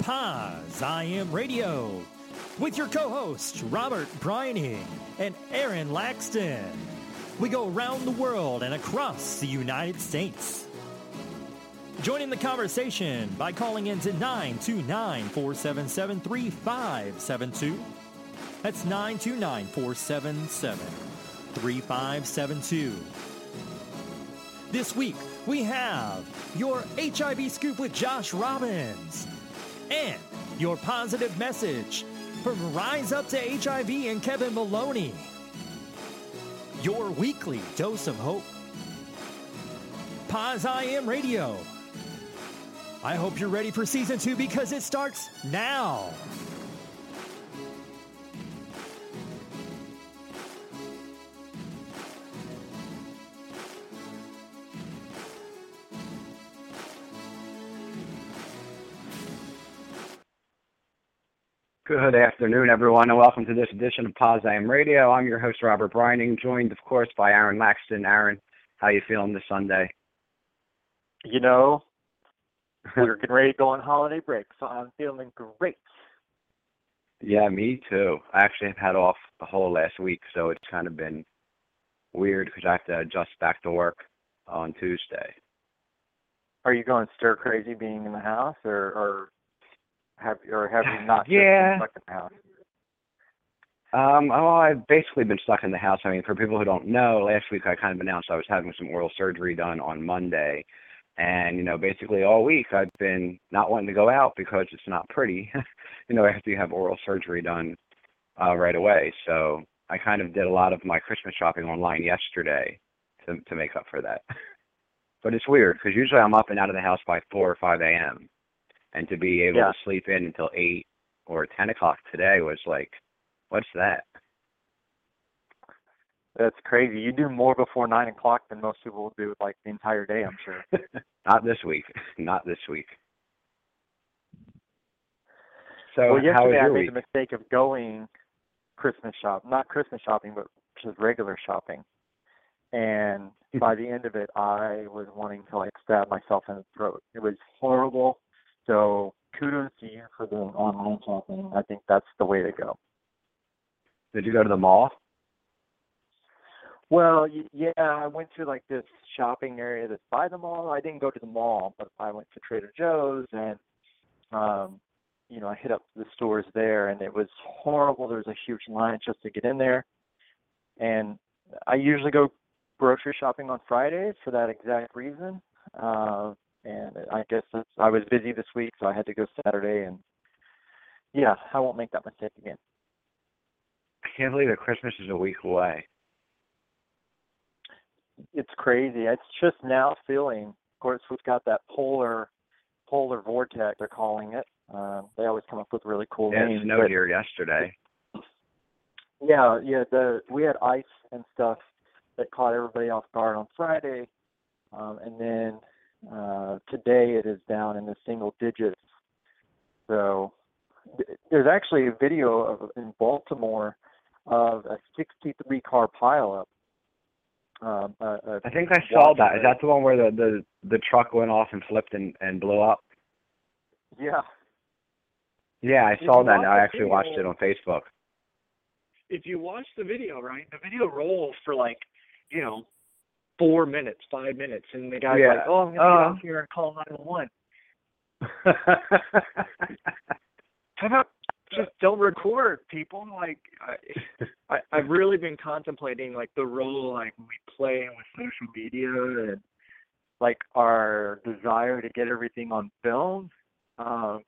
Paz I Am Radio with your co-hosts Robert Brining and Aaron Laxton. We go around the world and across the United States. Join in the conversation by calling in to 929-477-3572. That's 929-477-3572. This week, we have your HIV Scoop with Josh Robbins and your positive message from Rise Up to HIV and Kevin Maloney. Your weekly dose of hope. Paz I Am Radio. I hope you're ready for Season 2 because it starts now. Good afternoon, everyone, and welcome to this edition of Paz I Am Radio. I'm your host, Robert Brining, joined, of course, by Aaron Laxton. Aaron, how you feeling this Sunday? You know, we're getting ready to go on holiday break, so I'm feeling great. Yeah, me too. I actually have had off the whole last week, so it's kind of been weird because I have to adjust back to work on Tuesday. Are you going stir-crazy being in the house, or have you not been stuck in the house? Well, I've basically been stuck in the house. I mean, for people who don't know, last week I kind of announced I was having some oral surgery done on Monday. And, you know, basically all week I've been not wanting to go out because it's not pretty, you know, after you have oral surgery done right away. So I kind of did a lot of my Christmas shopping online yesterday to make up for that. But it's weird because usually I'm up and out of the house by 4 or 5 a.m. And to be able to sleep in until 8 or 10 o'clock today was like, what's that? That's crazy. You do more before 9 o'clock than most people will do like the entire day, I'm sure. Not this week. So well, yesterday I made the mistake of going not Christmas shopping, but just regular shopping. And by the end of it, I was wanting to like stab myself in the throat. It was horrible. So kudos to you for doing online shopping. I think that's the way to go. Did you go to the mall? Well, yeah, I went to like this shopping area that's by the mall. I didn't go to the mall, but I went to Trader Joe's and, you know, I hit up the stores there and it was horrible. There was a huge line just to get in there. And I usually go grocery shopping on Fridays for that exact reason. And I guess I was busy this week, so I had to go Saturday. And, yeah, I won't make that mistake again. I can't believe that Christmas is a week away. It's crazy. It's just now feeling, of course, we've got that polar vortex, they're calling it. They always come up with really cool names. It snowed here yesterday. Yeah. We had ice and stuff that caught everybody off guard on Friday. And then today it is down in the single digits. So there's actually a video in Baltimore of a 63-car pileup. I think I saw that. Is that the one where the truck went off and flipped and blew up? Yeah. Yeah, I saw that. I actually watched it on Facebook. If you watch the video, right, the video rolls for like, you know, 4 minutes, 5 minutes, and the guy's like, oh, I'm going to get out here and call 911. How about just don't record, people. Like, I've really been contemplating, like, the role, like, we play with social media and, like, our desire to get everything on film. And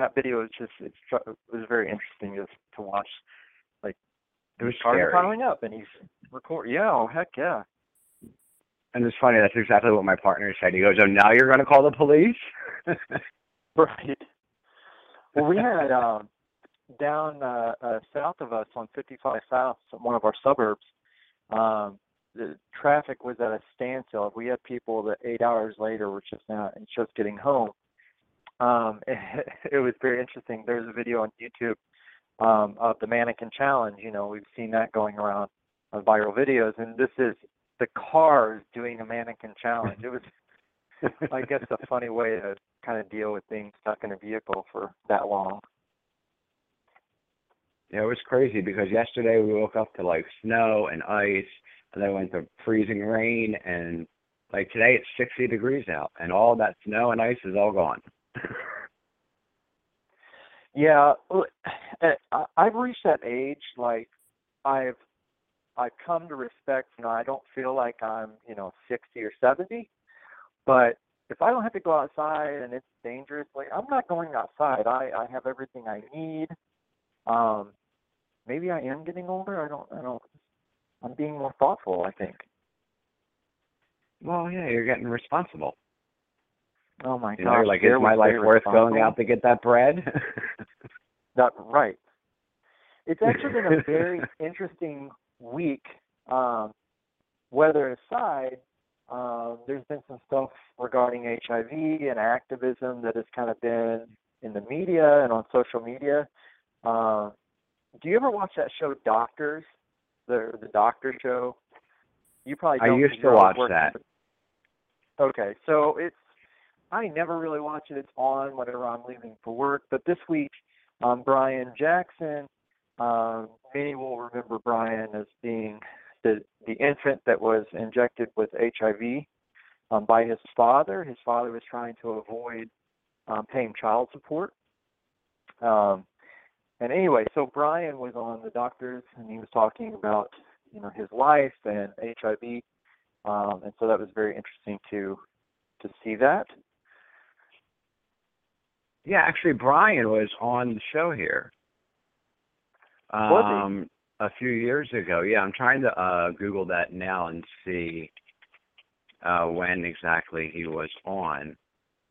that video was just, it was very interesting just to watch. Like, it was hard piling up, and he's recording. Yeah, oh, heck yeah. And it's funny, that's exactly what my partner said. He goes, oh, now you're going to call the police? Right. Well, we had, down south of us on 55 South, one of our suburbs, the traffic was at a standstill. We had people that 8 hours later were just getting home. It was very interesting. There's a video on YouTube of the mannequin challenge. You know, we've seen that going around on viral videos, and this is the cars doing a mannequin challenge. It was, I guess, a funny way to kind of deal with being stuck in a vehicle for that long. Yeah, it was crazy because yesterday we woke up to like snow and ice, and then went to freezing rain, and like today it's 60 degrees out, and all that snow and ice is all gone. Yeah, I've reached that age, like I've come to respect, you know, I don't feel like I'm, you know, 60 or 70, but if I don't have to go outside and it's dangerous, like I'm not going outside. I have everything I need. Maybe I am getting older. I'm being more thoughtful, I think. Well, yeah, you're getting responsible. Oh my God. Like, is my life worth going out to get that bread? Not right. It's actually been a very interesting week. Weather aside, there's been some stuff regarding HIV and activism that has kind of been in the media and on social media. Do you ever watch that show Doctors, the doctor show? You probably don't. I used to watch that. Okay, so I never really watch it. It's on whenever I'm leaving for work. But this week, Brian Jackson, many will remember Brian as being the infant that was injected with HIV by his father. His father was trying to avoid paying child support. And anyway, so Brian was on the Doctors, and he was talking about, you know, his life and HIV, and so that was very interesting to see that. Yeah, actually, Brian was on the show here. Was he? A few years ago. Yeah, I'm trying to Google that now and see when exactly he was on.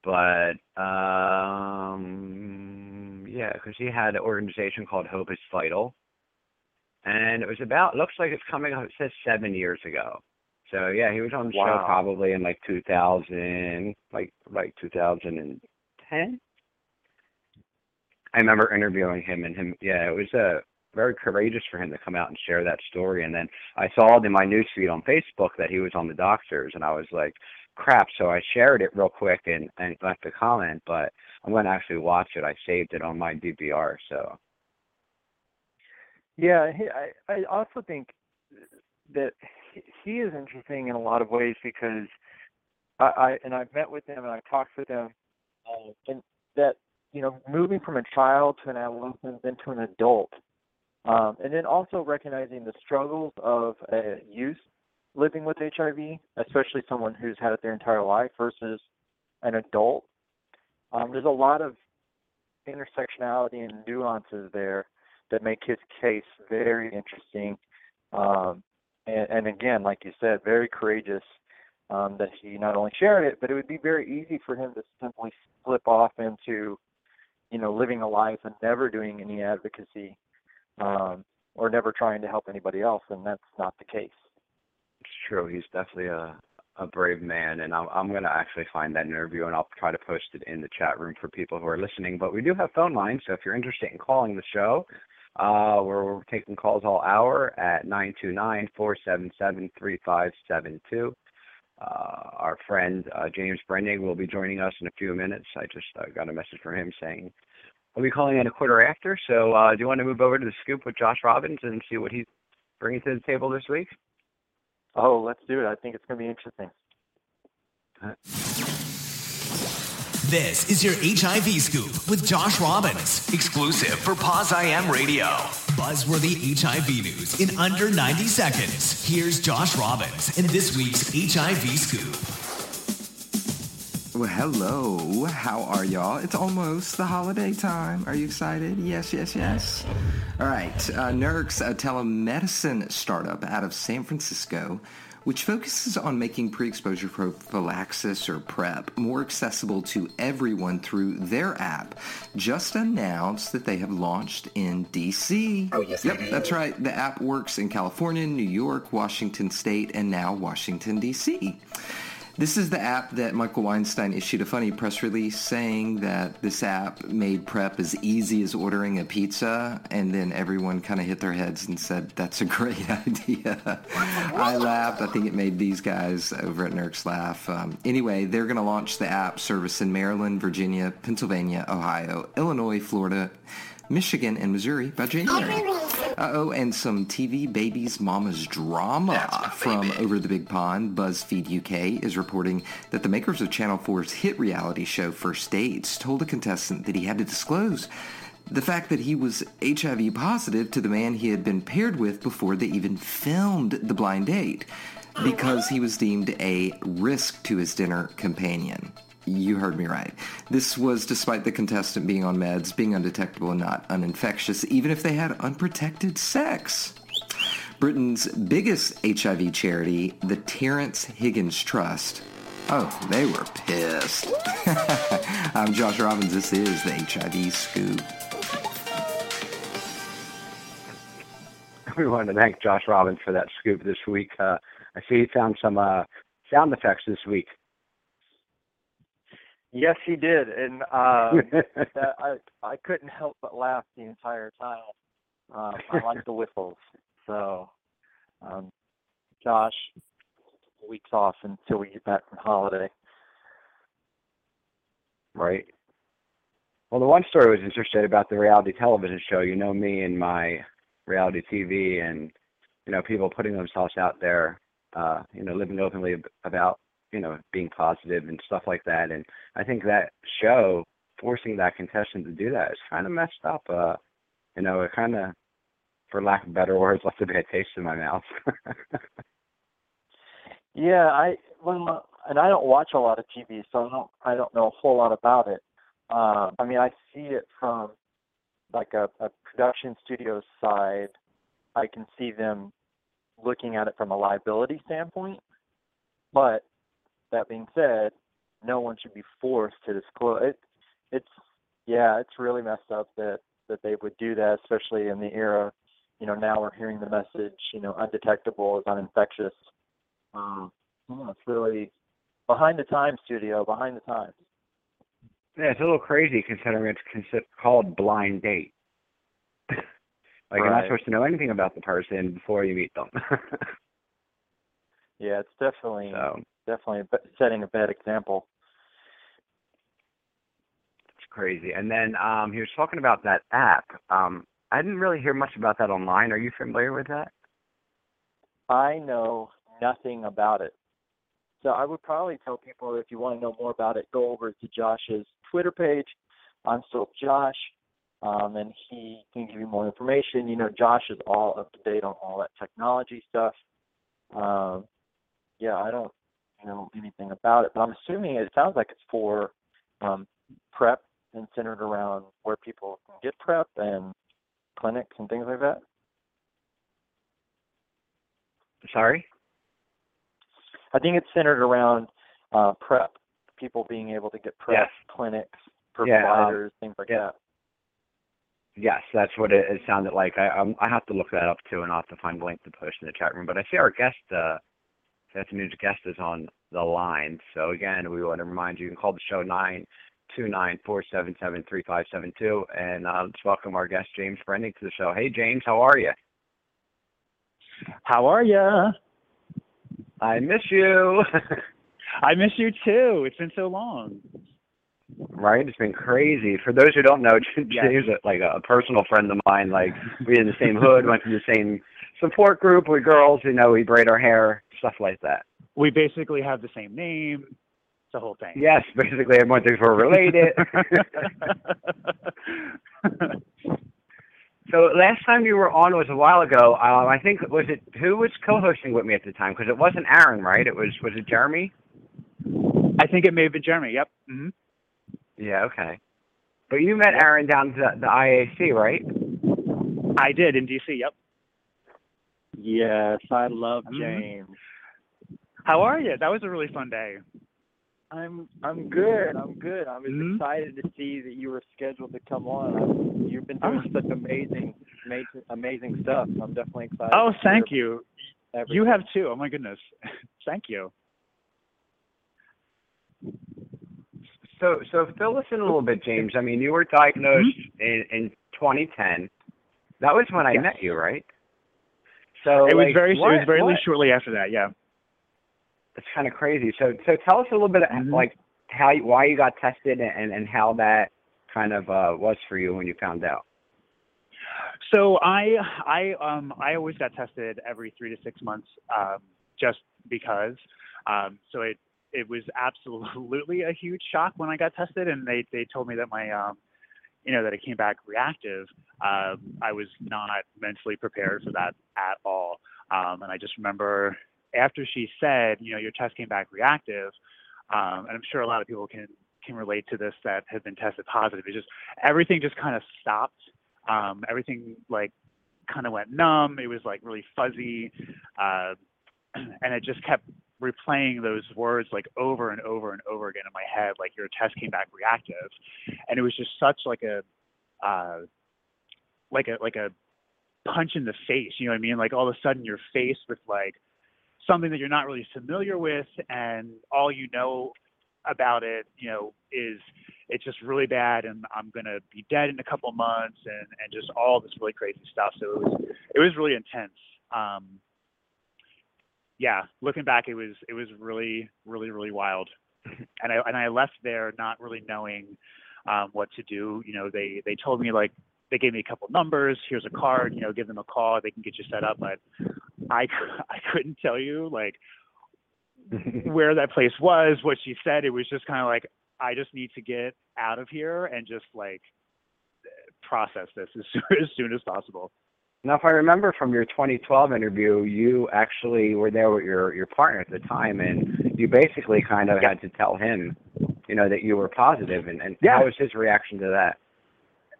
But, yeah, because he had an organization called Hope is Vital. And it was about, looks like it's coming up, it says 7 years ago. So, yeah, he was on the show probably in like 2010. I remember interviewing him yeah, it was very courageous for him to come out and share that story. And then I saw in my newsfeed on Facebook that he was on the Doctors, and I was like, crap. So I shared it real quick and left a comment, but I'm going to actually watch it. I saved it on my DVR. So. Yeah, I also think that he is interesting in a lot of ways because I've met with him and I've talked with him, and that, you know, moving from a child to an adolescent then to an adult, and then also recognizing the struggles of a youth living with HIV, especially someone who's had it their entire life versus an adult. There's a lot of intersectionality and nuances there that make his case very interesting. And again, like you said, very courageous that he not only shared it, but it would be very easy for him to simply slip off into, you know, living a life and never doing any advocacy or never trying to help anybody else. And that's not the case. It's true. He's definitely a brave man. And I'm going to actually find that interview and I'll try to post it in the chat room for people who are listening. But we do have phone lines. So if you're interested in calling the show, we're taking calls all hour at 929-477-3572. Our friend James Breinig will be joining us in a few minutes. I just got a message from him saying we'll be calling in a quarter after. So do you want to move over to The Scoop with Josh Robbins and see what he's bringing to the table this week? Oh, let's do it. I think it's going to be interesting. This is your HIV Scoop with Josh Robbins, exclusive for Pause IM Radio. Buzzworthy HIV news in under 90 seconds. Here's Josh Robbins in this week's HIV Scoop. Well, hello. How are y'all? It's almost the holiday time. Are you excited? Yes, yes, yes. All right. Nurx, a telemedicine startup out of San Francisco, which focuses on making pre-exposure prophylaxis, or PrEP, more accessible to everyone through their app, just announced that they have launched in D.C. Oh, yes. Yep, that's right. The app works in California, New York, Washington State, and now Washington, D.C. This is the app that Michael Weinstein issued a funny press release saying that this app made PrEP as easy as ordering a pizza, and then everyone kind of hit their heads and said, that's a great idea. I laughed. I think it made these guys over at Nurx laugh. Anyway, they're going to launch the app service in Maryland, Virginia, Pennsylvania, Ohio, Illinois, Florida, Michigan, and Missouri by January. Uh-oh, and some TV Baby's Mama's Drama from Over the Big Pond. BuzzFeed UK is reporting that the makers of Channel 4's hit reality show First Dates told a contestant that he had to disclose the fact that he was HIV positive to the man he had been paired with before they even filmed the blind date, because he was deemed a risk to his dinner companion. You heard me right. This was despite the contestant being on meds, being undetectable and not uninfectious, even if they had unprotected sex. Britain's biggest HIV charity, the Terence Higgins Trust. Oh, they were pissed. I'm Josh Robbins. This is the HIV Scoop. We wanted to thank Josh Robbins for that scoop this week. I see he found some sound effects this week. Yes, he did, and that I couldn't help but laugh the entire time. I like the whistles, so Josh, weeks off until we get back from holiday. Right. Well, the one story I was interested about the reality television show. You know me and my reality TV, and you know people putting themselves out there, you know, living openly about, you know, being positive and stuff like that. And I think that show, forcing that contestant to do that, is kind of messed up. You know, it kind of, for lack of better words, left a bad taste in my mouth. Yeah, I don't watch a lot of TV, so I don't know a whole lot about it. I mean, I see it from like a production studio side. I can see them looking at it from a liability standpoint, but that being said, no one should be forced to disclose it. It's really messed up that they would do that, especially in the era. You know, now we're hearing the message, you know, undetectable is uninfectious. It's really behind the times, studio, behind the times. Yeah, it's a little crazy considering it's called blind date. Like, right. You're not supposed to know anything about the person before you meet them. Yeah, it's definitely setting a bad example. It's crazy. And then he was talking about that app. I didn't really hear much about that online. Are you familiar with that? I know nothing about it. So I would probably tell people, if you want to know more about it, go over to Josh's Twitter page. I'm still Josh, and he can give you more information. You know, Josh is all up to date on all that technology stuff. Yeah, I don't know anything about it, but I'm assuming it sounds like it's for PrEP and centered around where people can get PrEP and clinics and things like that. Sorry? I think it's centered around PrEP, people being able to get PrEP, yes. Clinics, providers, things like that. Yes, that's what it sounded like. I have to look that up, too, and I'll have to find a link to post in the chat room. But I see our guest, this afternoon's guest, is on the line. So, again, we want to remind you, you can call the show 929-477-3572. And let's welcome our guest, James Breinig, to the show. Hey, James, how are you? How are you? I miss you. I miss you, too. It's been so long. Right, it's been crazy. For those who don't know, James is like a personal friend of mine. Like, we're in the same hood, went to the same support group. We girls, you know, we braid our hair, stuff like that. We basically have the same name. It's the whole thing. Yes, basically, everyone thinks we're related. So last time you were on was a while ago. I think who was co-hosting with me at the time? Because it wasn't Aaron, right? Was it Jeremy? I think it may have been Jeremy. Yep. Mm-hmm. Yeah, okay. But you met Aaron down to the IAC, right? I did, in D.C., yep. Yes, I love James. How are you? That was a really fun day. I'm good. I'm as excited to see that you were scheduled to come on. You've been doing such amazing stuff. I'm definitely excited. Oh, thank you. Everything. You have too. Oh, my goodness. Thank you. So fill us in a little bit, James. I mean, you were diagnosed in 2010. That was when I met you, right? So it was shortly after that. Yeah. That's kind of crazy. So tell us a little bit like how why you got tested and how that kind of was for you when you found out. So I always got tested every 3 to 6 months, just because. So it was absolutely a huge shock when I got tested, and they told me that my that it came back reactive. I was not mentally prepared for that at all, and I just remember after she said, your test came back reactive, and I'm sure a lot of people can relate to this that have been tested positive. It's just everything just kind of stopped. Everything like kind of went numb. It was like really fuzzy, and it just kept replaying those words like over and over and over again in my head, like your test came back reactive. And it was just such like a punch in the face, you know what I mean? Like all of a sudden you're faced with like something that you're not really familiar with, and all you know about it, is it's just really bad, and I'm gonna be dead in a couple months, and just all this really crazy stuff. So it was really intense. Yeah, looking back, it was really, really, really wild. And I left there not really knowing what to do. They told me, like, they gave me a couple numbers. Here's a card. Give them a call. They can get you set up. But I couldn't tell you like where that place was, what she said. It was just kind of like, I just need to get out of here and just like process this as soon as possible. Now, if I remember from your 2012 interview, you actually were there with your partner at the time, and you basically kind of had to tell him, that you were positive, and how was his reaction to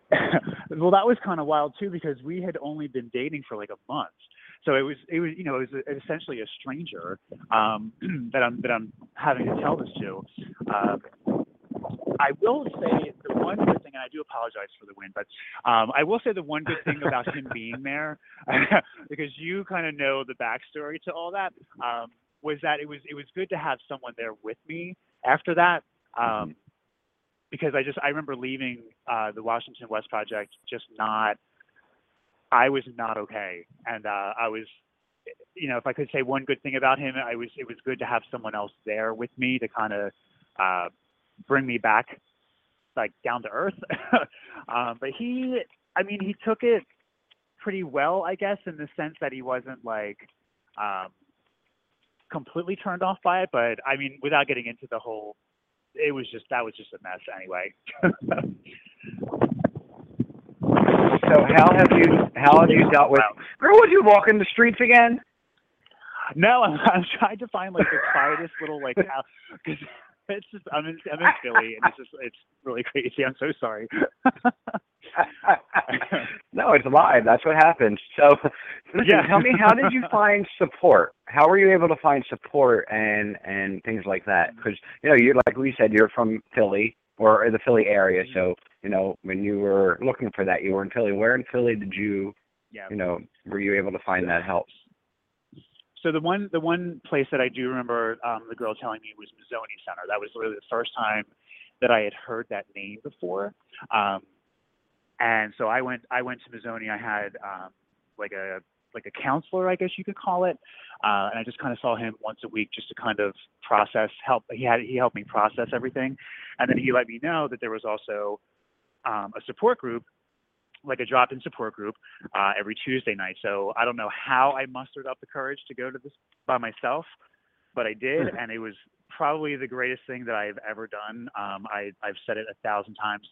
that? Well, that was kind of wild too, because we had only been dating for like a month, so it was essentially a stranger that I'm having to tell this to. I will say the one good thing, and I do apologize for the wind, but I will say the one good thing about him being there, because you kind of know the backstory to all that, was that it was good to have someone there with me after that, because I remember leaving the Washington West Project I was not okay, and I was. If I could say one good thing about him, it was good to have someone else there with me to kind of. Bring me back like down to earth. But he took it pretty well, I guess, in the sense that he wasn't like completely turned off by it. But I mean, without getting into the whole, that was just a mess anyway. So how have you dealt with, girl, would you walk in the streets again? No, I'm trying to find like the quietest little like house. It's just I'm in Philly, and it's really crazy. I'm so sorry. No, it's live. That's what happens. So, Tell me, how did you find support? How were you able to find support and things like that? Because you like we said, you're from Philly or the Philly area. So when you were looking for that, you were in Philly. Where in Philly did you, were you able to find that help? So the one place that I do remember the girl telling me was Mazzoni Center. That was literally the first time that I had heard that name before, and so I went to Mazzoni. I had like a counselor, I guess you could call it, and I just kind of saw him once a week just to kind of process help. He helped me process everything, and then he let me know that there was also a support group. Like a drop-in support group every Tuesday night. So I don't know how I mustered up the courage to go to this by myself, but I did, and it was probably the greatest thing that I've ever done. I've said it 1,000 times.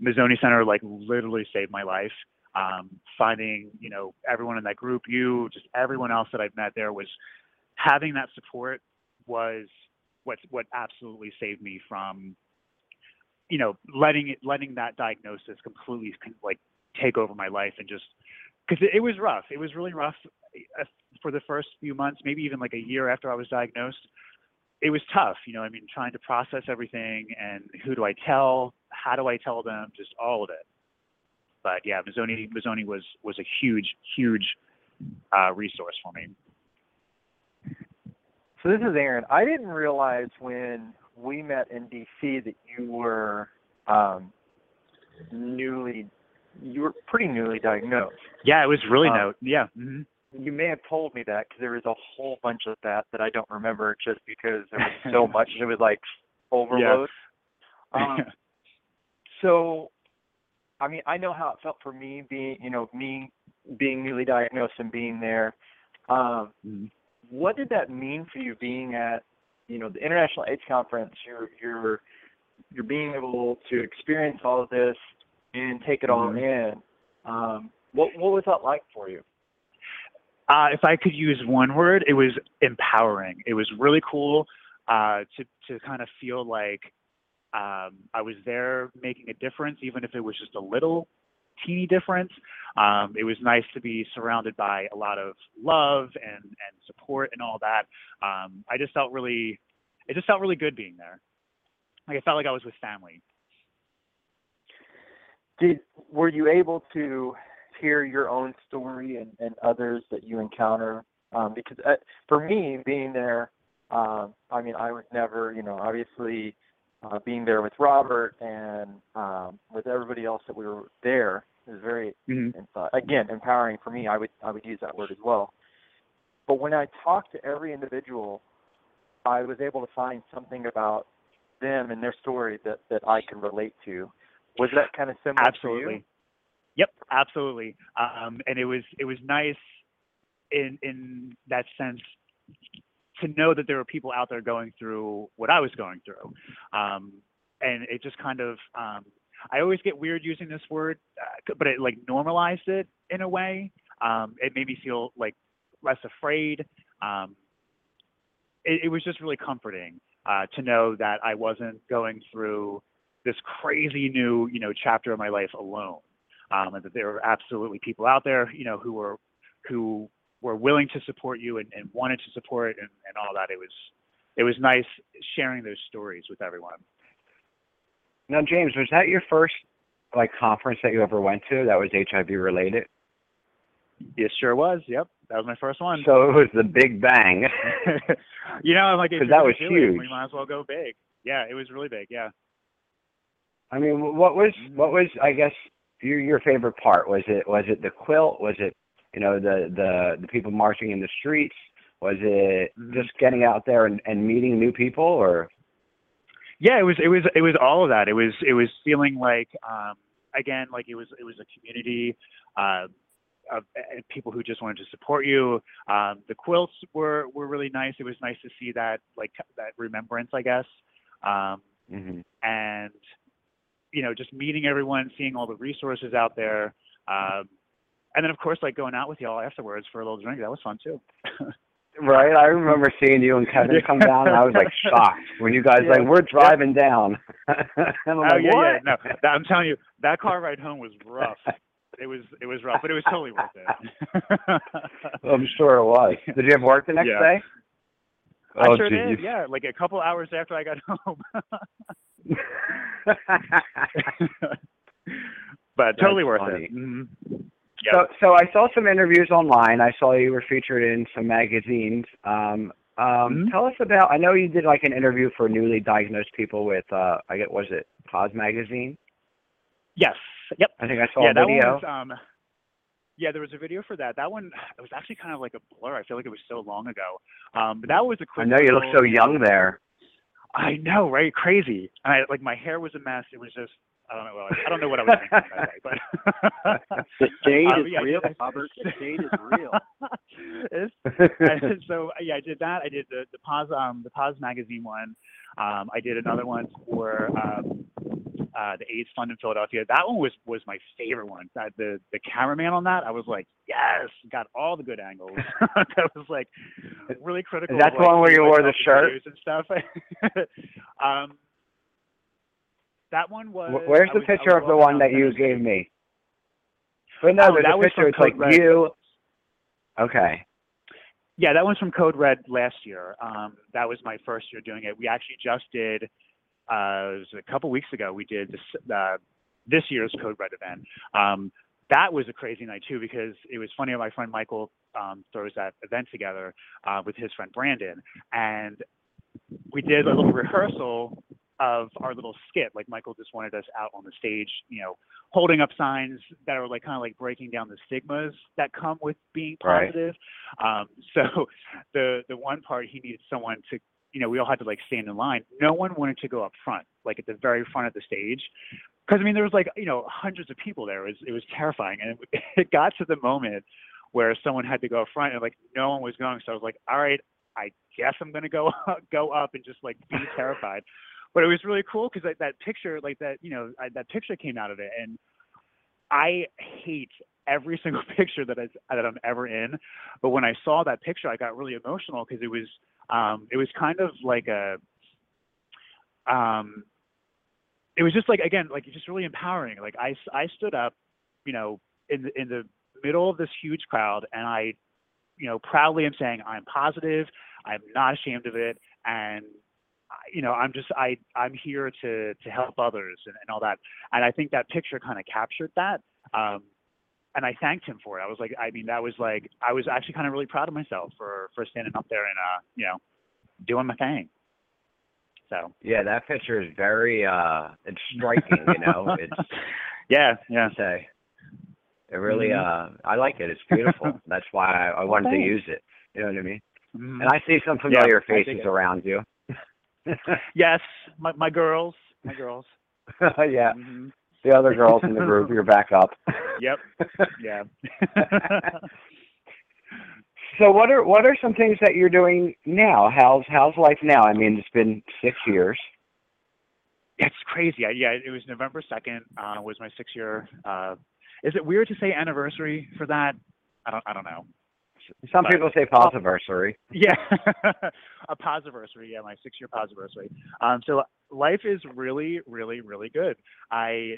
Mazzoni Center like literally saved my life. Finding everyone in that group, just everyone else that I've met there, was having that support was what absolutely saved me from. Letting that diagnosis completely like take over my life, and just because it was rough. It was really rough for the first few months, maybe even like a year after I was diagnosed. It was tough, trying to process everything and who do I tell? How do I tell them? Just all of it. But yeah, Mazzoni was a huge resource for me. So this is Aaron. I didn't realize when we met in D.C. that you were pretty newly diagnosed. Yeah, it was really new. Yeah. Mm-hmm. You may have told me that, because there was a whole bunch of that I don't remember, just because there was so much. It was like overload. Yeah. So, I mean, I know how it felt for me being newly diagnosed and being there. Mm-hmm. What did that mean for you, being at, the International AIDS Conference? You're being able to experience all of this and take it all in. What was that like for you? If I could use one word, it was empowering. It was really cool to kind of feel like I was there making a difference, even if it was just a little teeny difference. It was nice to be surrounded by a lot of love and support and all that. It just felt really good being there. Like, I felt like I was with family. Were you able to hear your own story and others that you encounter? Because for me, being there, I mean, I was never, obviously being there with Robert and with everybody else that we were there, it was very, again, empowering for me. I would use that word as well. But when I talked to every individual, I was able to find something about them and their story that I could relate to. Was that kind of similar to you? Yep, absolutely. And it was nice in that sense to know that there were people out there going through what I was going through. And it just kind of, I always get weird using this word, but it like normalized it in a way. It made me feel like less afraid. It was just really comforting to know that I wasn't going through this crazy new, chapter of my life alone. And that there were absolutely people out there, who were willing to support you and wanted to support and all that. It was nice sharing those stories with everyone. Now, James, was that your first conference that you ever went to that was HIV related? It sure was. Yep, that was my first one. So it was the big bang. I'm like, because that was huge. We might as well go big. Yeah, it was really big. Yeah. I mean, what was I guess your favorite part? Was it the quilt? Was it the people marching in the streets? Was it just getting out there and meeting new people? Or yeah, it was all of that. It was feeling like again, like it was a community of people who just wanted to support you. The quilts were really nice. It was nice to see that remembrance, I guess. And just meeting everyone, seeing all the resources out there. And then, of course, going out with y'all afterwards for a little drink. That was fun, too. Right. I remember seeing you and Kevin come down, and I was, shocked when you guys, we're driving down. And I'm what? Yeah. No, I'm telling you, that car ride home was rough. It was rough, but it was totally worth it. Well, I'm sure it was. Did you have work the next day? Oh, I sure did, yeah. A couple hours after I got home. But totally worth it. Mm-hmm. Yep. So I saw some interviews online. I saw you were featured in some magazines. Tell us about, I know you did an interview for newly diagnosed people with, was it Pause Magazine? Yes. Yep. I think I saw a video. There was a video for that. That one, it was actually kind of a blur. I feel like it was so long ago. But that was a quick. I know you look so young there. I know, right? Crazy. And my hair was a mess. It was just, I don't know what I was thinking that day, but the shade is real, Robert. The shade is real. I did that. I did the Pause, the Pause Magazine one. I did another one for the AIDS Fund in Philadelphia. That one was my favorite one. The cameraman on that, I was like, yes, got all the good angles. That was really critical. That's the one where you wore the shirt and stuff. That one was. Where's the picture of the one that you gave me? But no, there's a picture. It's you. Okay. Yeah, that one's from Code Red last year. That was my first year doing it. We actually just did. It was a couple weeks ago. We did this year's Code Red event. that was a crazy night too, because it was funny. My friend Michael throws that event together with his friend Brandon, and we did a little rehearsal of our little skit. Like, Michael just wanted us out on the stage, you know, holding up signs that are like kind of like breaking down the stigmas that come with being positive. Right. So the one part, he needed someone to, you know, we all had to like stand in line. No one wanted to go up front, like at the very front of the stage. Because I mean, there was like, you know, hundreds of people there. It was terrifying. And it got to the moment where someone had to go up front and like no one was going. So I was like, all right, I guess I'm going to go up and just like be terrified. But it was really cool because that picture, like that, you know, that picture came out of it. And I hate every single picture that I'm ever in. But when I saw that picture, I got really emotional because it was kind of like it was just like, again, like just really empowering. Like I stood up, you know, in the middle of this huge crowd, and I, you know, proudly am saying I'm positive. I'm not ashamed of it. And you know, I'm here to help others and all that. And I think that picture kind of captured that. And I thanked him for it. I was like, I mean, that was like, I was actually kind of really proud of myself for standing up there and, you know, doing my thing. So. Yeah. That picture is very, it's striking, you know, it's, yeah. Say. It really, I like it. It's beautiful. That's why I wanted to use it. You know what I mean? Mm-hmm. And I see some familiar faces around you. Yes, my girls. Yeah, mm-hmm. The other girls in the group. You're back up. Yep. Yeah. So what are some things that you're doing now? How's life now? I mean, it's been 6 years. It's crazy. It was November 2nd. Was my 6 year. Is it weird to say anniversary for that? I don't know. Some people say posiversary. Yeah, a posiversary. Yeah, my 6 year posiversary. So life is really, really, really good. I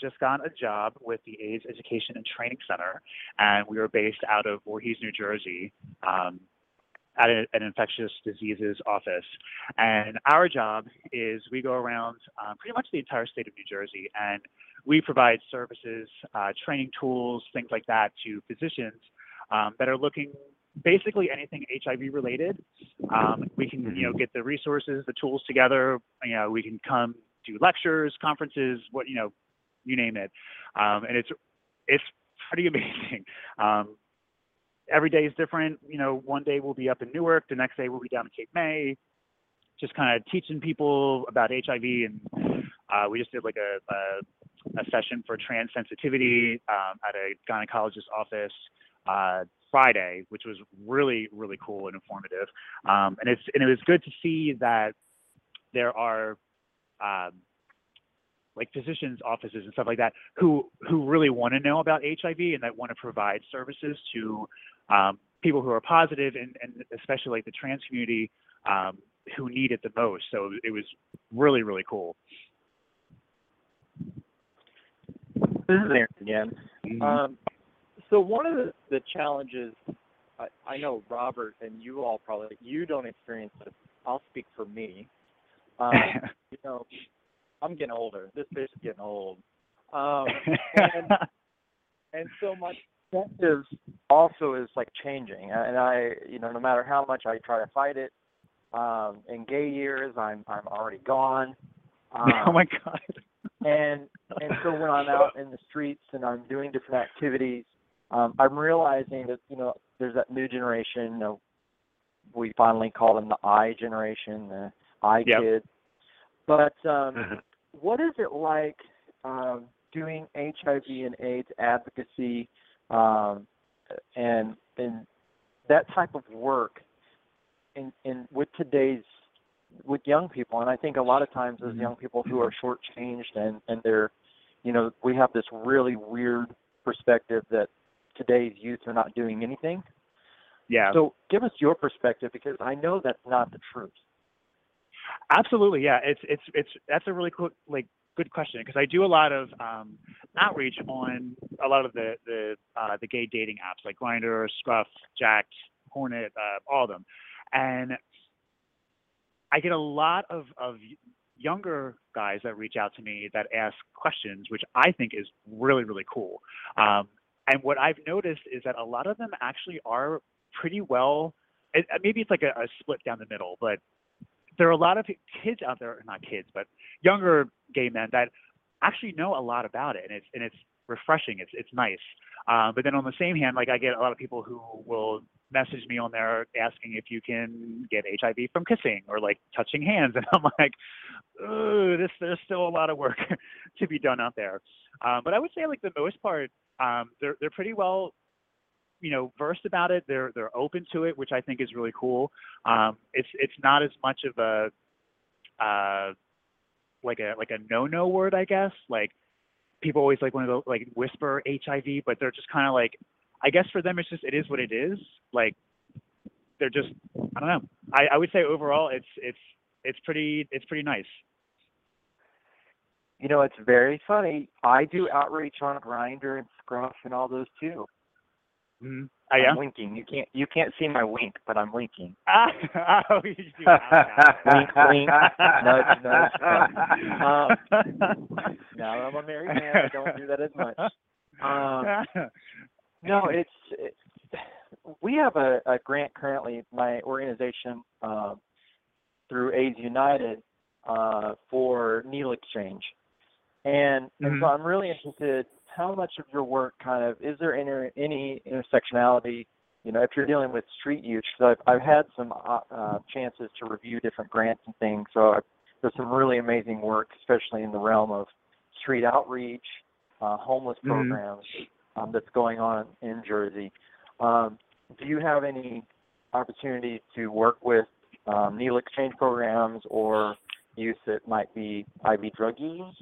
just got a job with the AIDS Education and Training Center, and we were based out of Voorhees, New Jersey, at an infectious diseases office. And our job is we go around pretty much the entire state of New Jersey, and we provide services, training tools, things like that to physicians that are looking basically anything HIV related. We can, you know, get the resources, the tools together. You know, we can come do lectures, conferences, what, you know, you name it. And it's pretty amazing. Every day is different. You know, one day we'll be up in Newark, the next day we'll be down in Cape May, just kind of teaching people about HIV. And we just did like a session for trans sensitivity at a gynecologist's office. Friday, which was really, really cool and informative. And it was good to see that there are like physicians' offices and stuff like that who really want to know about HIV and that want to provide services to people who are positive and especially like the trans community who need it the most. So it was really, really cool. This is Aaron again. Mm-hmm. So one of the challenges, I know Robert and you all probably, you don't experience this. I'll speak for me. You know, I'm getting older. This bitch is getting old. And so my perspective also is like changing. And I, you know, no matter how much I try to fight it, in gay years, I'm already gone. Oh my God. And so when I'm out in the streets and I'm doing different activities, I'm realizing that, you know, there's that new generation. You know, we finally call them the I generation, the I kids. But what is it like doing HIV and AIDS advocacy and that type of work in with today's with young people? And I think a lot of times those young people who are shortchanged and they're, you know, we have this really weird perspective that today's youth are not doing anything. Yeah. So give us your perspective, because I know that's not the truth. Absolutely. Yeah. It's that's a really cool, like good question. Cause I do a lot of, outreach on a lot of the gay dating apps like Grindr, Scruff, Jacked, Hornet, all of them. And I get a lot of younger guys that reach out to me that ask questions, which I think is really, really cool. And what I've noticed is that a lot of them actually are pretty well, maybe it's like a split down the middle, but there are a lot of kids out there, not kids, but younger gay men that actually know a lot about it. And it's refreshing. It's nice. But then on the same hand, like I get a lot of people who will message me on there asking if you can get HIV from kissing or like touching hands. And I'm like, oh, there's still a lot of work to be done out there. But I would say like the most part, they're pretty well, versed about it. They're open to it, which I think is really cool. It's not as much of a, like a no-no word, I guess. Like people always like want to like whisper HIV, but they're just kind of like, I guess for them, it's just, it is what it is. Like they're just, I don't know. I would say overall it's pretty nice. You know, it's very funny. I do outreach on Grindr and Scruff and all those too. Mm-hmm. Oh, yeah? I'm winking. You can't see my wink, but I'm winking. Oh, you do. Wink, wink. No. Now that I'm a married man, I don't do that as much. No, it's we have a grant currently, my organization through AIDS United for needle exchange, and so I'm really interested. How much of your work kind of, is there any intersectionality, if you're dealing with street youth? Because I've had some chances to review different grants and things. So there's some really amazing work, especially in the realm of street outreach, homeless programs that's going on in Jersey. Do you have any opportunity to work with needle exchange programs or youth that might be IV drug users?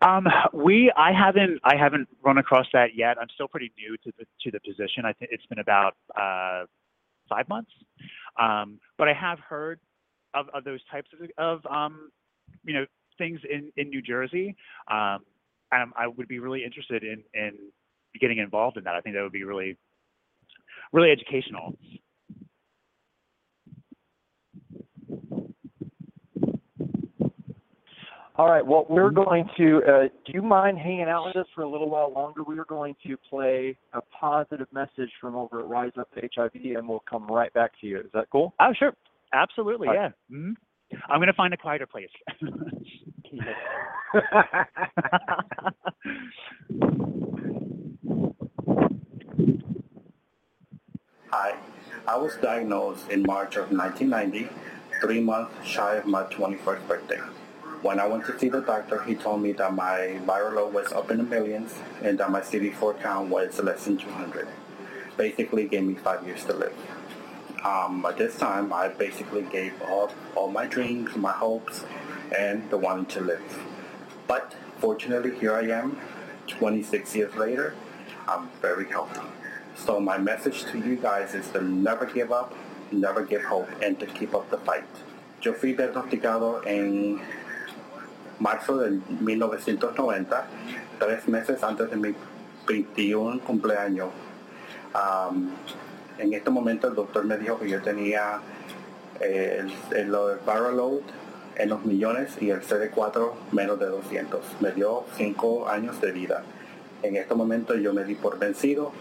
I haven't run across that yet. I'm still pretty new to the position. I think it's been about 5 months, but I have heard of those types of things in New Jersey, and I would be really interested in getting involved in that. I think that would be really, really educational. All right, well, we're going to, do you mind hanging out with us for a little while longer? We are going to play a positive message from over at Rise Up to HIV, and we'll come right back to you. Is that cool? Oh, sure. Absolutely, yeah. Mm-hmm. I'm going to find a quieter place. Hi, I was diagnosed in March of 1990, 3 months shy of my 21st birthday. When I went to see the doctor, he told me that my viral load was up in the millions and that my CD4 count was less than 200. Basically gave me 5 years to live. At this time, I basically gave up all my dreams, my hopes, and the wanting to live. But fortunately, here I am, 26 years later, I'm very healthy. So my message to you guys is to never give up, never give hope, and to keep up the fight. Yo fui diagnosticado en marzo de 1990, 3 meses antes de mi 21 cumpleaños. En este momento el doctor me dijo que yo tenía el viral load en los millones y el CD4 menos de 200. Me dio 5 años de vida. En este momento yo me di por vencido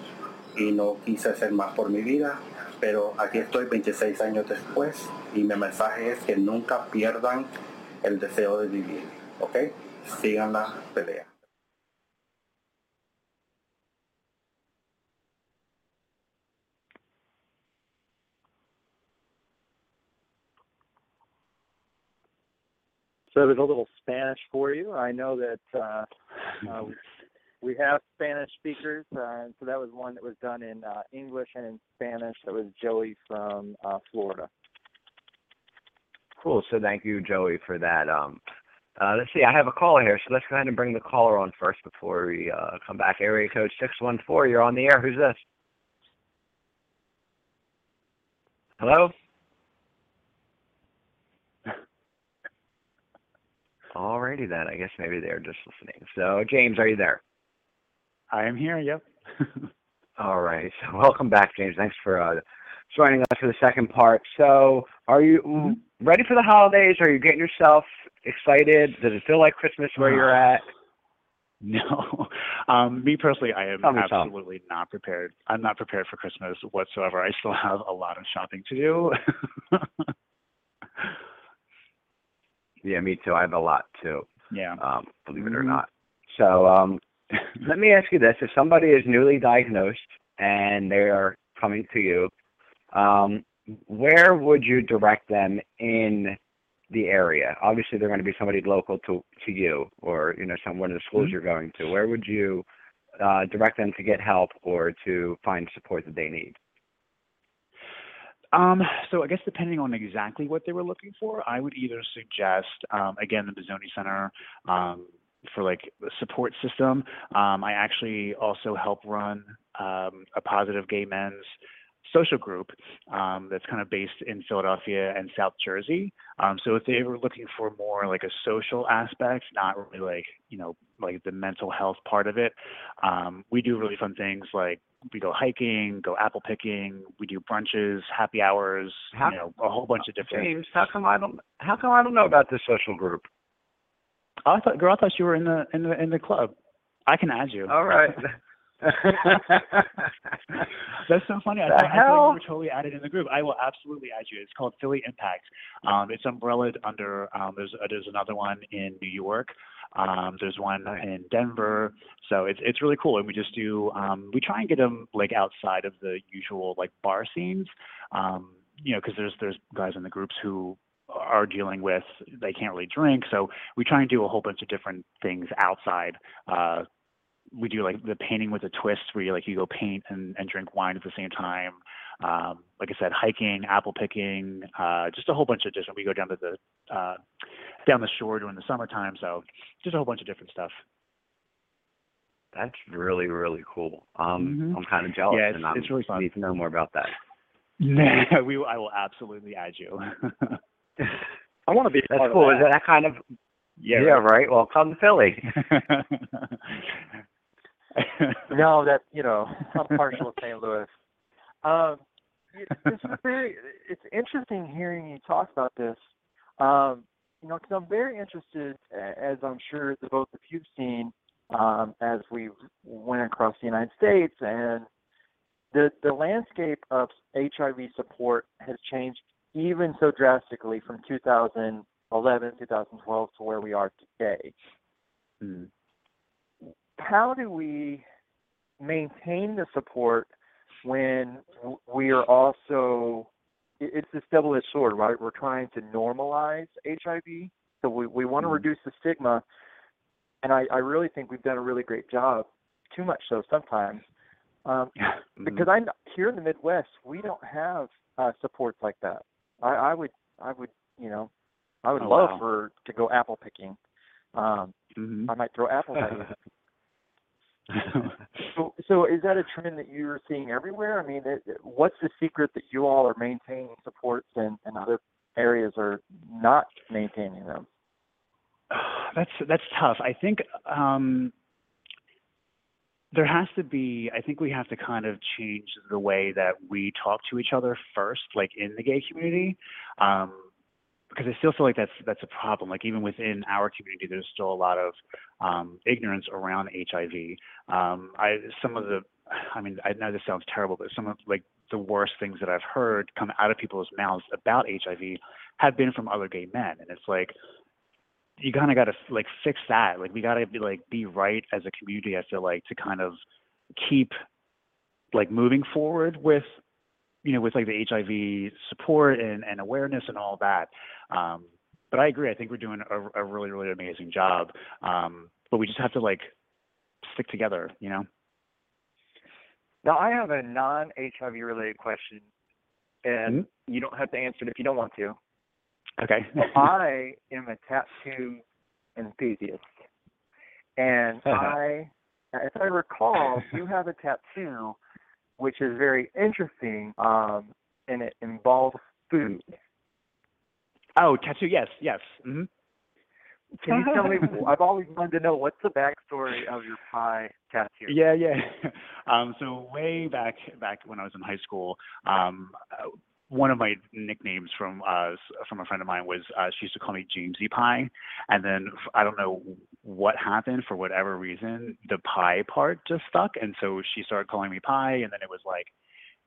y no quise hacer más por mi vida, pero aquí estoy 26 años después y mi mensaje es que nunca pierdan el deseo de vivir. Okay? Sigan la pelea. So there's a little Spanish for you. I know that we have Spanish speakers, so that was one that was done in English and in Spanish. That was Joey from Florida. Cool. So thank you, Joey, for that. Let's see. I have a caller here, so let's go ahead and bring the caller on first before we come back. Area code 614. You're on the air. Who's this? Hello? Alrighty then. I guess maybe they're just listening. So, James, are you there? I am here. Yep. All right. So welcome back, James. Thanks for joining us for the second part. So, are you? ready for the holidays? Are you getting yourself excited? Does it feel like Christmas where you're at? No. Me personally, I am absolutely not prepared. I'm not prepared for Christmas whatsoever. I still have a lot of shopping to do. Yeah, me too. I have a lot too. Yeah. Believe it or not. So let me ask you this. If somebody is newly diagnosed and they are coming to you, where would you direct them in the area? Obviously, they're going to be somebody local to you, or someone in the schools you're going to. Where would you direct them to get help or to find support that they need? So I guess depending on exactly what they were looking for, I would either suggest, again, the Mazzoni Center for like the support system. I actually also help run a Positive Gay Men's social group that's kind of based in Philadelphia and South Jersey. So if they were looking for more like a social aspect, not really like, like the mental health part of it, we do really fun things like we go hiking, go apple picking, we do brunches, happy hours, a whole bunch of different things. James, how come I don't know about this social group? I thought you were in the club. I can add you. All right. That's so funny. I thought you were totally added in the group. I will absolutely add you. It's called Philly Impact. It's umbrellaed under there's another one in New York. There's one in Denver. So it's really cool. And we just do we try and get them like outside of the usual like bar scenes. Because there's guys in the groups who are dealing with they can't really drink. So we try and do a whole bunch of different things outside. We do like the painting with a twist where you go paint and drink wine at the same time. Like I said, hiking, apple picking, just a whole bunch of different, we go down to the, down the shore during the summertime. So just a whole bunch of different stuff. That's really, really cool. I'm kind of jealous and I really need to know more about that. I will absolutely add you. I want to be part of that. That's cool. Is that kind of, right. Well, come to Philly. No, that I'm partial to St. Louis. It's interesting hearing you talk about this. Because I'm very interested, as I'm sure the both of you've seen, as we went across the United States, and the landscape of HIV support has changed even so drastically from 2011, 2012 to where we are today. How do we maintain the support when we are also, it's this double-edged sword, right? We're trying to normalize HIV. So we want to reduce the stigma. And I really think we've done a really great job, too much so sometimes. Because here in the Midwest, we don't have supports like that. I would love to go apple picking. I might throw apples at you. So is that a trend that you're seeing everywhere? I mean, what's the secret that you all are maintaining supports and other areas are not maintaining them? That's tough. I think there has to be, I think we have to kind of change the way that we talk to each other first, like in the gay community. Because I still feel like that's a problem. Like even within our community, there's still a lot of ignorance around HIV. I know this sounds terrible, but some of like the worst things that I've heard come out of people's mouths about HIV have been from other gay men, and it's like you kind of got to like fix that. Like we got to be right as a community. I feel like to kind of keep like moving forward with. With like the HIV support and awareness and all that. But I agree. I think we're doing a really, really amazing job. But we just have to like stick together, Now I have a non-HIV related question, and you don't have to answer it if you don't want to. Okay. I am a tattoo enthusiast, and if I recall, you have a tattoo which is very interesting, and it involves food. Oh, tattoo, yes. Mm-hmm. Can you tell me, I've always wanted to know, what's the backstory of your pie tattoo? So way back when I was in high school, one of my nicknames from a friend of mine was she used to call me Jamesy Pie, and then I don't know what happened, for whatever reason the pie part just stuck, and so she started calling me Pie. And then it was like,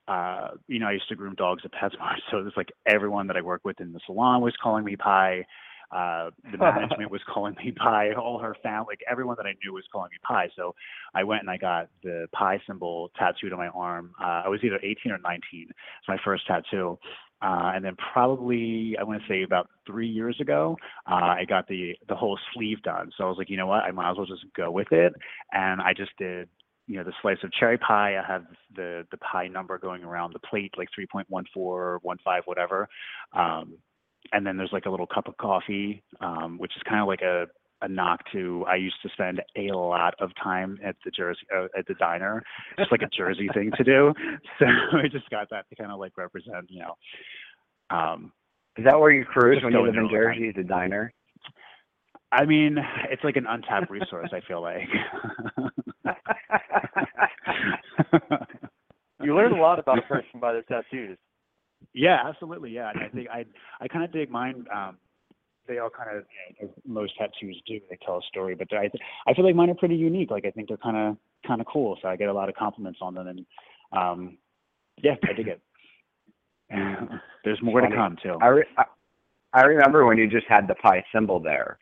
I used to groom dogs at PetSmart, so it was like everyone that I worked with in the salon was calling me Pie. The management was calling me Pie. All her family, like everyone that I knew, was calling me Pie. So I went and I got the pie symbol tattooed on my arm. I was either 18 or 19. It's my first tattoo. And then probably, I want to say about 3 years ago, I got the whole sleeve done. So I was like, you know what? I might as well just go with it. And I just did, the slice of cherry pie. I have the pie number going around the plate, like 3.14, 1.5, whatever. And then there's like a little cup of coffee, which is kind of like a knock to, I used to spend a lot of time at the Jersey, at the diner, just like a Jersey thing to do. So I just got that to kind of like represent, Is that where you cruise when you live in Jersey, the diner? I mean, it's like an untapped resource, I feel like. You learn a lot about a person by their tattoos. Yeah, absolutely. Yeah, and I think I kind of dig mine. They all kind of, as most tattoos do, they tell a story. But I feel like mine are pretty unique. Like I think they're kind of cool. So I get a lot of compliments on them, and yeah, I dig it. There's more to come too. I remember when you just had the pie symbol there.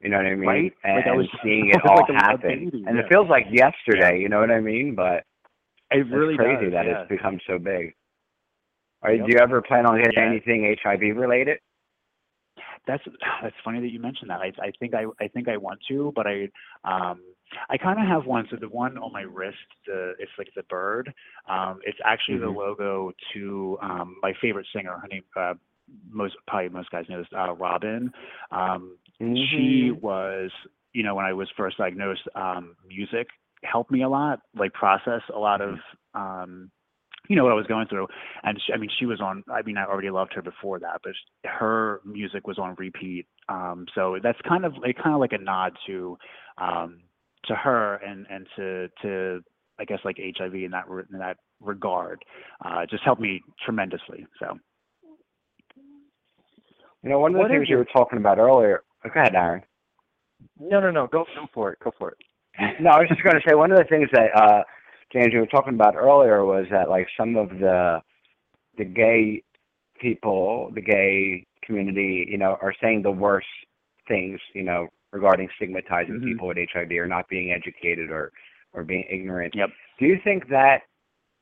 You know what I mean? Right? And like I was seeing it all like happen, and yeah. It feels like yesterday. Yeah. You know what I mean? But it really it's crazy does, that yeah. It's become so big. Do you ever plan on hitting anything HIV related? That's funny that you mentioned that. I think I want to, but I kind of have one. So the one on my wrist, it's like the bird. It's actually the logo to my favorite singer. Her name, most guys know this, Robyn. She was, when I was first diagnosed, music helped me a lot, like process a lot of. What I was going through, and she was on. I mean, I already loved her before that, but her music was on repeat. So that's kind of like a nod to her and to I guess like HIV in that regard. Just helped me tremendously. So, one of the things you were talking about earlier. Oh, go ahead, Aaron. No. Go for it. No, I was just going to say one of the things that. James, we were talking about earlier was that like some of the gay people, the gay community, are saying the worst things, regarding stigmatizing people with HIV or not being educated or being ignorant. Yep. Do you think that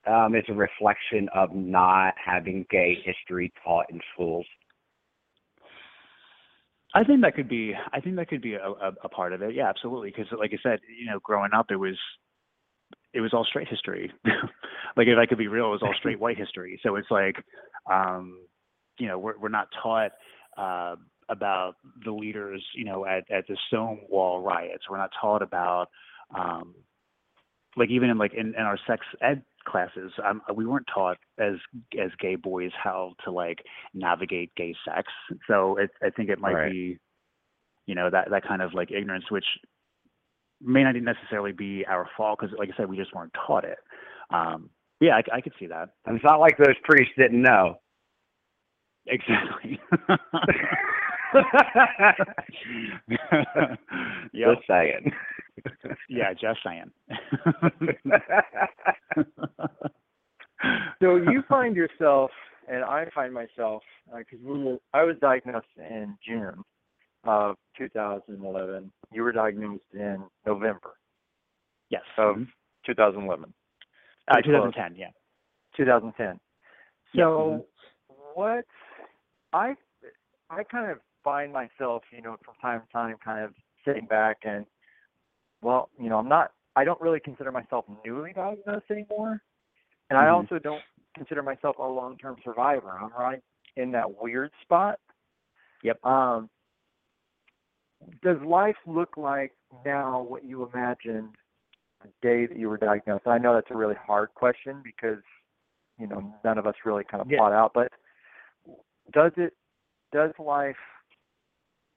is a reflection of not having gay history taught in schools? I think that could be a part of it. Yeah, absolutely. Because like I said, growing up, it was all straight history. Like if I could be real, it was all straight white history. So it's like, we're not taught about the leaders, at the Stonewall riots. We're not taught about like even in like in our sex ed classes, we weren't taught as gay boys how to like navigate gay sex. So I think it might be, that kind of like ignorance, which may not necessarily be our fault because, like I said, we just weren't taught it. I could see that. And it's not like those priests didn't know. Exactly. Just saying. Yeah, just saying. So you find yourself, and I find myself, because I was diagnosed in June of 2011. You were diagnosed in November. Yes. Of 2011. 2010, yeah. 2010. So what I kind of find myself, from time to time kind of sitting back and, well, I don't really consider myself newly diagnosed anymore. And I also don't consider myself a long-term survivor. I'm right in that weird spot. Yep. Does life look like now what you imagined the day that you were diagnosed? I know that's a really hard question because, none of us really kind of plot out, but does life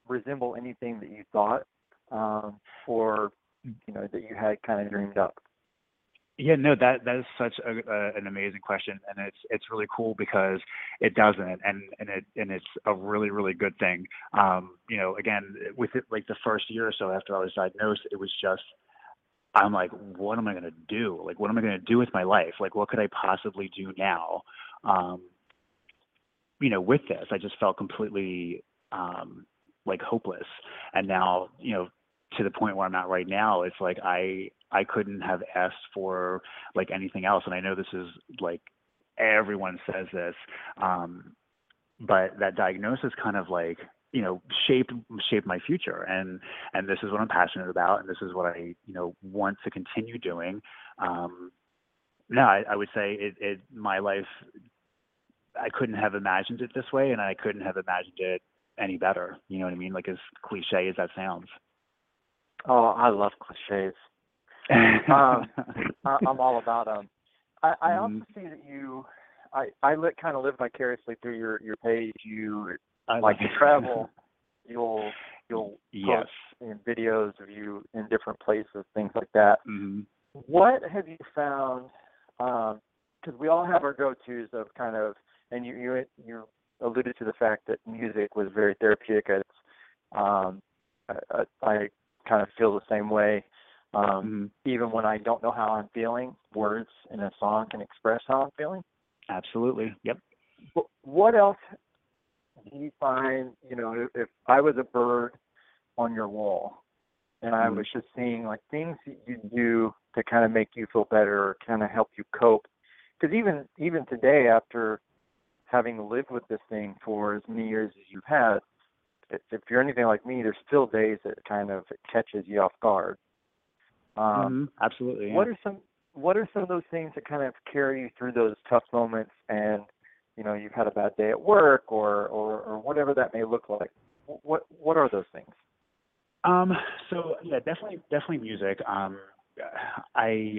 resemble anything that you thought, or that you had kind of dreamed up? Yeah, no, that is such an amazing question, and it's really cool because it doesn't, and it's a really, really good thing. You know, again, with it, like the first year or so after I was diagnosed, it was just, I'm like, what am I going to do? Like, what am I going to do with my life? Like, what could I possibly do now? You know, with this, I just felt completely like hopeless, and now, you know, to the point where I'm at right now, it's like I couldn't have asked for like anything else. And I know this is like, everyone says this, but that diagnosis kind of like, you know, shaped my future. And this is what I'm passionate about. And this is what I, you know, want to continue doing. No, I would say my life, I couldn't have imagined it this way, and I couldn't have imagined it any better. You know what I mean? Like, as cliche as that sounds. Oh, I love cliches. I'm all about them. I also see that you, kind of live vicariously through your page. You like to travel. You'll yes. post videos of you in different places, things like that. Mm-hmm. What have you found? Because we all have our go-tos of kind of, and you alluded to the fact that music was very therapeutic. It's I kind of feel the same way. Even when I don't know how I'm feeling, words in a song can express how I'm feeling. Absolutely. Yep. But what else do you find, you know, if I was a bird on your wall and I was just seeing like things that you do to kind of make you feel better or kind of help you cope? Because even today, after having lived with this thing for as many years as you've had, if you're anything like me, there's still days that kind of catches you off guard. Absolutely. Yeah. What are some of those things that kind of carry you through those tough moments? And you know, you've had a bad day at work, or whatever that may look like. What are those things? So yeah, definitely music. I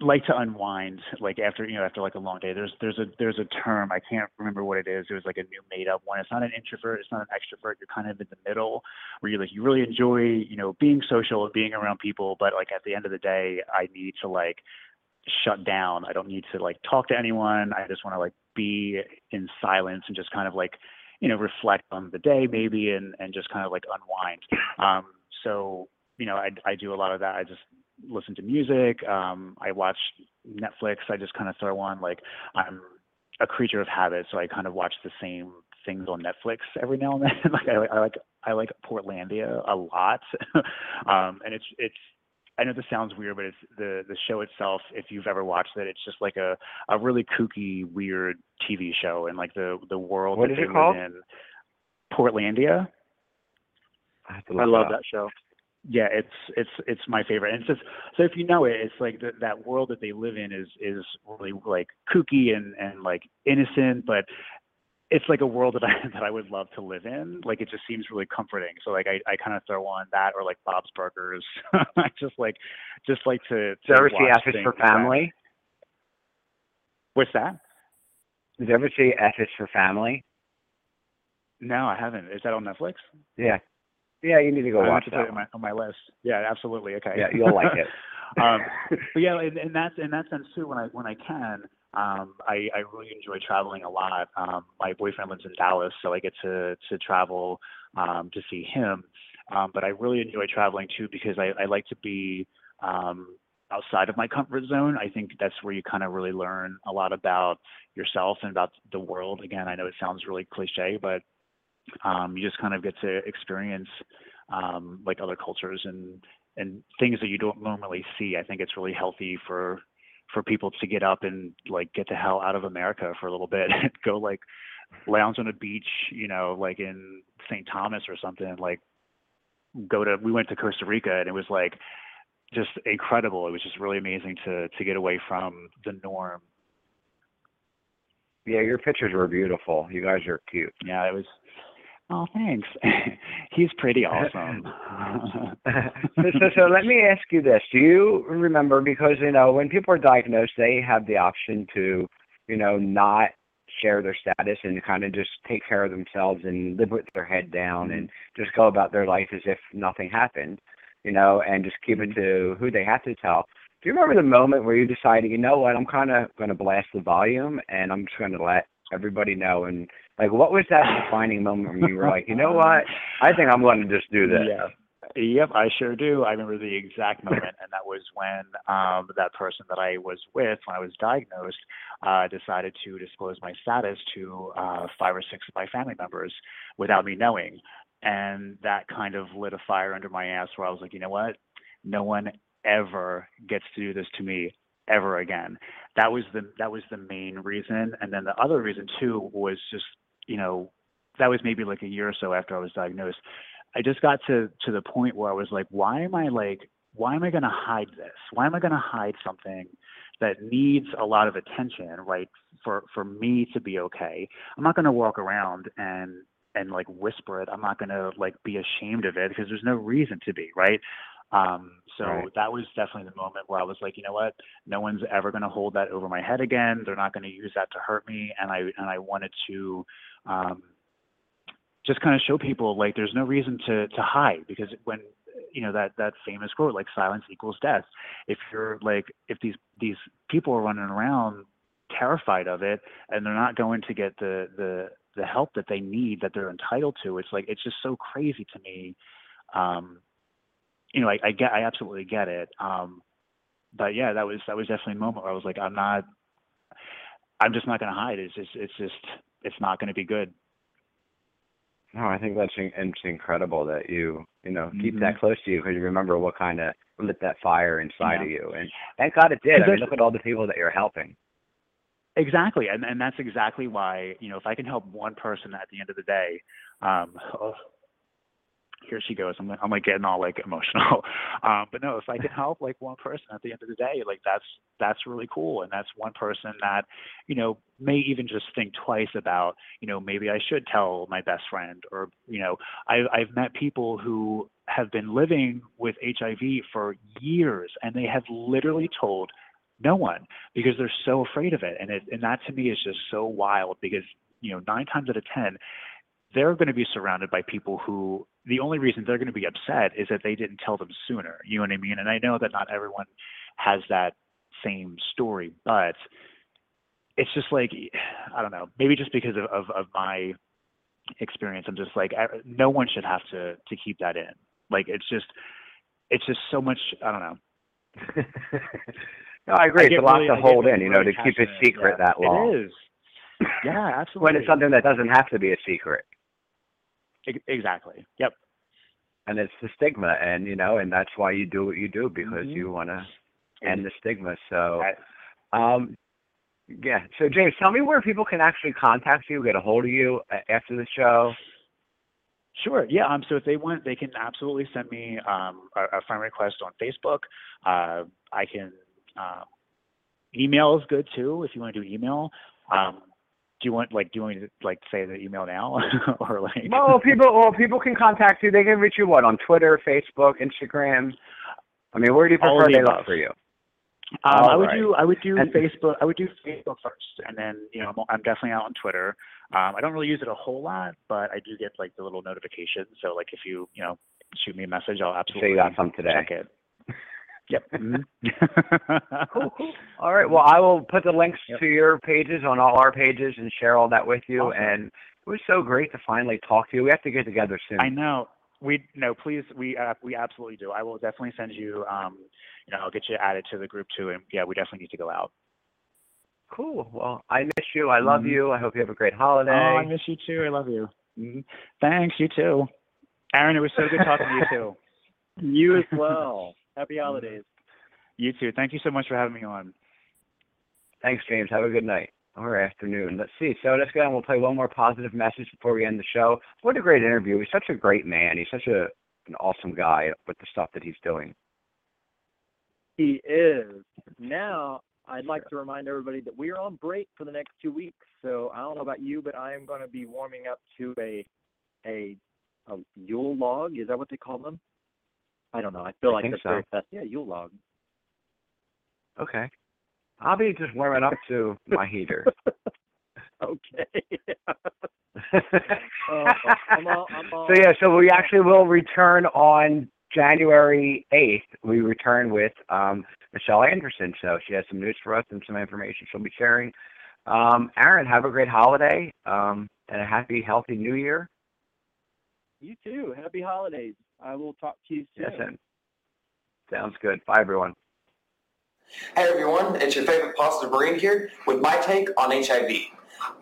like to unwind, like after like a long day. There's a term, I can't remember what it is. It was like a new made up one. It's not an introvert, it's not an extrovert. You're kind of in the middle where you like, you really enjoy, you know, being social and being around people, but like at the end of the day, I need to like shut down. I don't need to like talk to anyone. I just want to like be in silence and just kind of like, you know, reflect on the day maybe and just kind of like unwind. So, you know, I do a lot of that. I just listen to music. I watch Netflix. I just kind of throw on, like, I'm a creature of habit, so I kind of watch the same things on Netflix every now and then. Like I like Portlandia a lot. And it's I know this sounds weird, but it's the show itself, if you've ever watched it, it's just like a really kooky, weird TV show, and like the world that they live in. Portlandia. I love that show. Yeah, it's my favorite. And it's just, so if you know it, it's like that world that they live in is really like kooky and like innocent, but it's like a world that I would love to live in. Like, it just seems really comforting. So like I kind of throw on that, or like Bob's Burgers. I just like to. Did you ever see F is for Family? What's that? Did you ever see F is for Family? No, I haven't. Is that on Netflix? Yeah. Yeah, you need to go watch that. On my list. Yeah, absolutely. Okay. Yeah, you'll like it. But yeah, in that sense too. When I can, I really enjoy traveling a lot. My boyfriend lives in Dallas, so I get to travel to see him. But I really enjoy traveling too, because I like to be outside of my comfort zone. I think that's where you kind of really learn a lot about yourself and about the world. Again, I know it sounds really cliche, but you just kind of get to experience like other cultures and things that you don't normally see. I think it's really healthy for people to get up and like get the hell out of America for a little bit and go like lounge on a beach, you know, like in St. Thomas or something. Like we went to Costa Rica, and it was like just incredible. It was just really amazing to get away from the norm. Yeah, your pictures were beautiful. You guys are cute. Yeah, it was. Oh, thanks. He's pretty awesome. So let me ask you this. Do you remember, because, you know, when people are diagnosed, they have the option to, you know, not share their status and kind of just take care of themselves and live with their head down and just go about their life as if nothing happened. you know, and just keep it to who they have to tell. Do you remember the moment where you decided, you know what, I'm kind of going to blast the volume and I'm just going to let everybody know? And, like, what was that defining moment when you were like, you know what, I think I'm going to just do this? Yeah. Yep, I sure do. I remember the exact moment, and that was when that person that I was with when I was diagnosed decided to disclose my status to 5 or 6 of my family members without me knowing. And that kind of lit a fire under my ass where I was like, you know what? No one ever gets to do this to me ever again. That was the main reason. And then the other reason, too, was just, you know, that was maybe like a year or so after I was diagnosed. I just got to the point where I was like, why am I going to hide this? Why am I going to hide something that needs a lot of attention, right? For me to be okay. I'm not going to walk around and like whisper it. I'm not going to like be ashamed of it because there's no reason to be, right? That was definitely the moment where I was like, you know what, no one's ever going to hold that over my head again. They're not going to use that to hurt me. And I wanted to, just kind of show people like there's no reason to hide, because when, you know, that famous quote, like silence equals death. If you're like, if these people are running around terrified of it and they're not going to get the help that they need, that they're entitled to, it's like, it's just so crazy to me. You know, I absolutely get it. But yeah, that was definitely a moment where I was like, I'm just not going to hide. It's not going to be good. No, I think that's incredible that you mm-hmm. keep that close to you, because you remember what kind of lit that fire inside of you. And thank God it did. I mean, look at all the people that you're helping. Exactly. And that's exactly why, you know, if I can help one person at the end of the day, here she goes. I'm getting all like emotional. But no, if I can help like one person at the end of the day, like that's really cool. And that's one person that, you know, may even just think twice about, you know, maybe I should tell my best friend, or, you know, I've met people who have been living with HIV for years and they have literally told no one because they're so afraid of it. And that to me is just so wild, because, you know, 9 times out of 10, they're going to be surrounded by people who the only reason they're going to be upset is that they didn't tell them sooner. You know what I mean? And I know that not everyone has that same story, but it's just like, I don't know, maybe just because of my experience, I'm just like, no one should have to keep that in. Like, it's just so much, I don't know. No, I agree. It's a lot to hold in, you know, to keep it secret that long. It is. Yeah, absolutely. When it's something that doesn't have to be a secret. Exactly. Yep. And it's the stigma, and you know, and that's why you do what you do, because mm-hmm. you want to end the stigma. So, yeah. So, James, tell me where people can actually contact you, get a hold of you after the show. Sure. Yeah. So if they want, they can absolutely send me a friend request on Facebook. I can email is good too, if you want to do email. Do you want me to say the email now? Or like? Well, people can contact you. They can reach you, what, on Twitter, Facebook, Instagram? I mean, where do you prefer they look for you? Facebook. I would do Facebook first, and then, you know, I'm definitely out on Twitter. I don't really use it a whole lot, but I do get like the little notifications. So like if you know, shoot me a message, I'll absolutely so you got something today. Check it. Yep. Mm-hmm. Cool. All right. Well, I will put the links to your pages on all our pages and share all that with you. Awesome. And it was so great to finally talk to you. We have to get together soon. I know. We absolutely do. I will definitely send you. You know, I'll get you added to the group too. And yeah, we definitely need to go out. Cool. Well, I miss you. I love you. I hope you have a great holiday. Oh, I miss you too. I love you. Mm-hmm. Thanks. You too, Aaron. It was so good talking to you too. You as well. Happy holidays. You too. Thank you so much for having me on. Thanks, James. Have a good night or afternoon. Let's see. So let's go, and we'll play one more positive message before we end the show. What a great interview. He's such a great man. He's such an awesome guy with the stuff that he's doing. He is. Now, I'd like to remind everybody that we are on break for the next 2 weeks. So I don't know about you, but I am going to be warming up to a Yule log. Is that what they call them? I don't know. I feel like that's very fast. Yeah, you'll log. Okay. I'll be just warming up to my heater. Okay. So, we actually will return on January 8th, we return with Michelle Anderson. So she has some news for us and some information she'll be sharing. Aaron, have a great holiday and a happy, healthy new year. You too. Happy holidays. I will talk to you soon. Yes, sounds good. Bye, everyone. Hey, everyone. It's your favorite Positive Marine here with my take on HIV.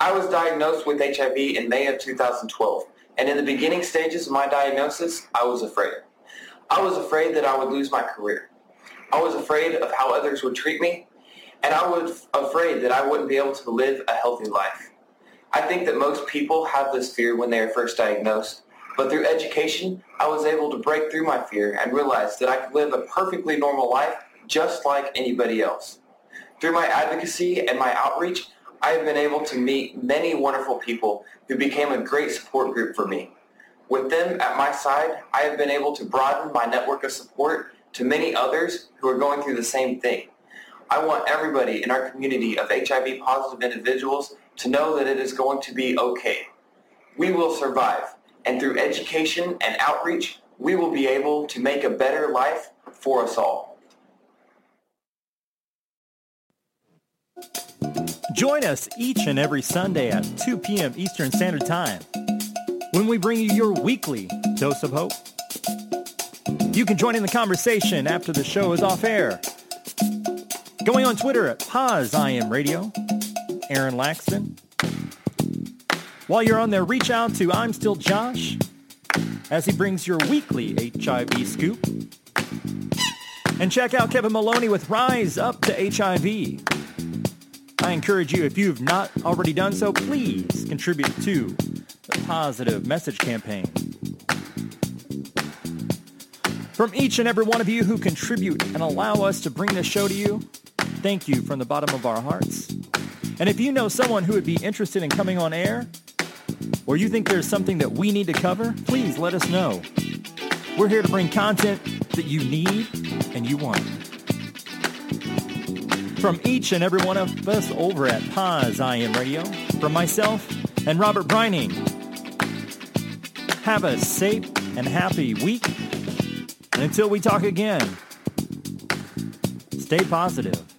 I was diagnosed with HIV in May of 2012, and in the beginning stages of my diagnosis, I was afraid. I was afraid that I would lose my career. I was afraid of how others would treat me, and I was afraid that I wouldn't be able to live a healthy life. I think that most people have this fear when they are first diagnosed, but through education, I was able to break through my fear and realize that I could live a perfectly normal life just like anybody else. Through my advocacy and my outreach, I have been able to meet many wonderful people who became a great support group for me. With them at my side, I have been able to broaden my network of support to many others who are going through the same thing. I want everybody in our community of HIV positive individuals to know that it is going to be okay. We will survive, and through education and outreach, we will be able to make a better life for us all. Join us each and every Sunday at 2 p.m. Eastern Standard Time when we bring you your weekly dose of hope. You can join in the conversation after the show is off air. Going on Twitter at PosIamRadio, Aaron Laxton. While you're on there, reach out to I'm Still Josh as he brings your weekly HIV scoop. And check out Kevin Maloney with Rise Up to HIV. I encourage you, if you've not already done so, please contribute to the Positive Message Campaign. From each and every one of you who contribute and allow us to bring this show to you, thank you from the bottom of our hearts. And if you know someone who would be interested in coming on air, or you think there's something that we need to cover, please let us know. We're here to bring content that you need and you want. From each and every one of us over at PosIM Radio, from myself and Robert Brining, have a safe and happy week. And until we talk again, stay positive.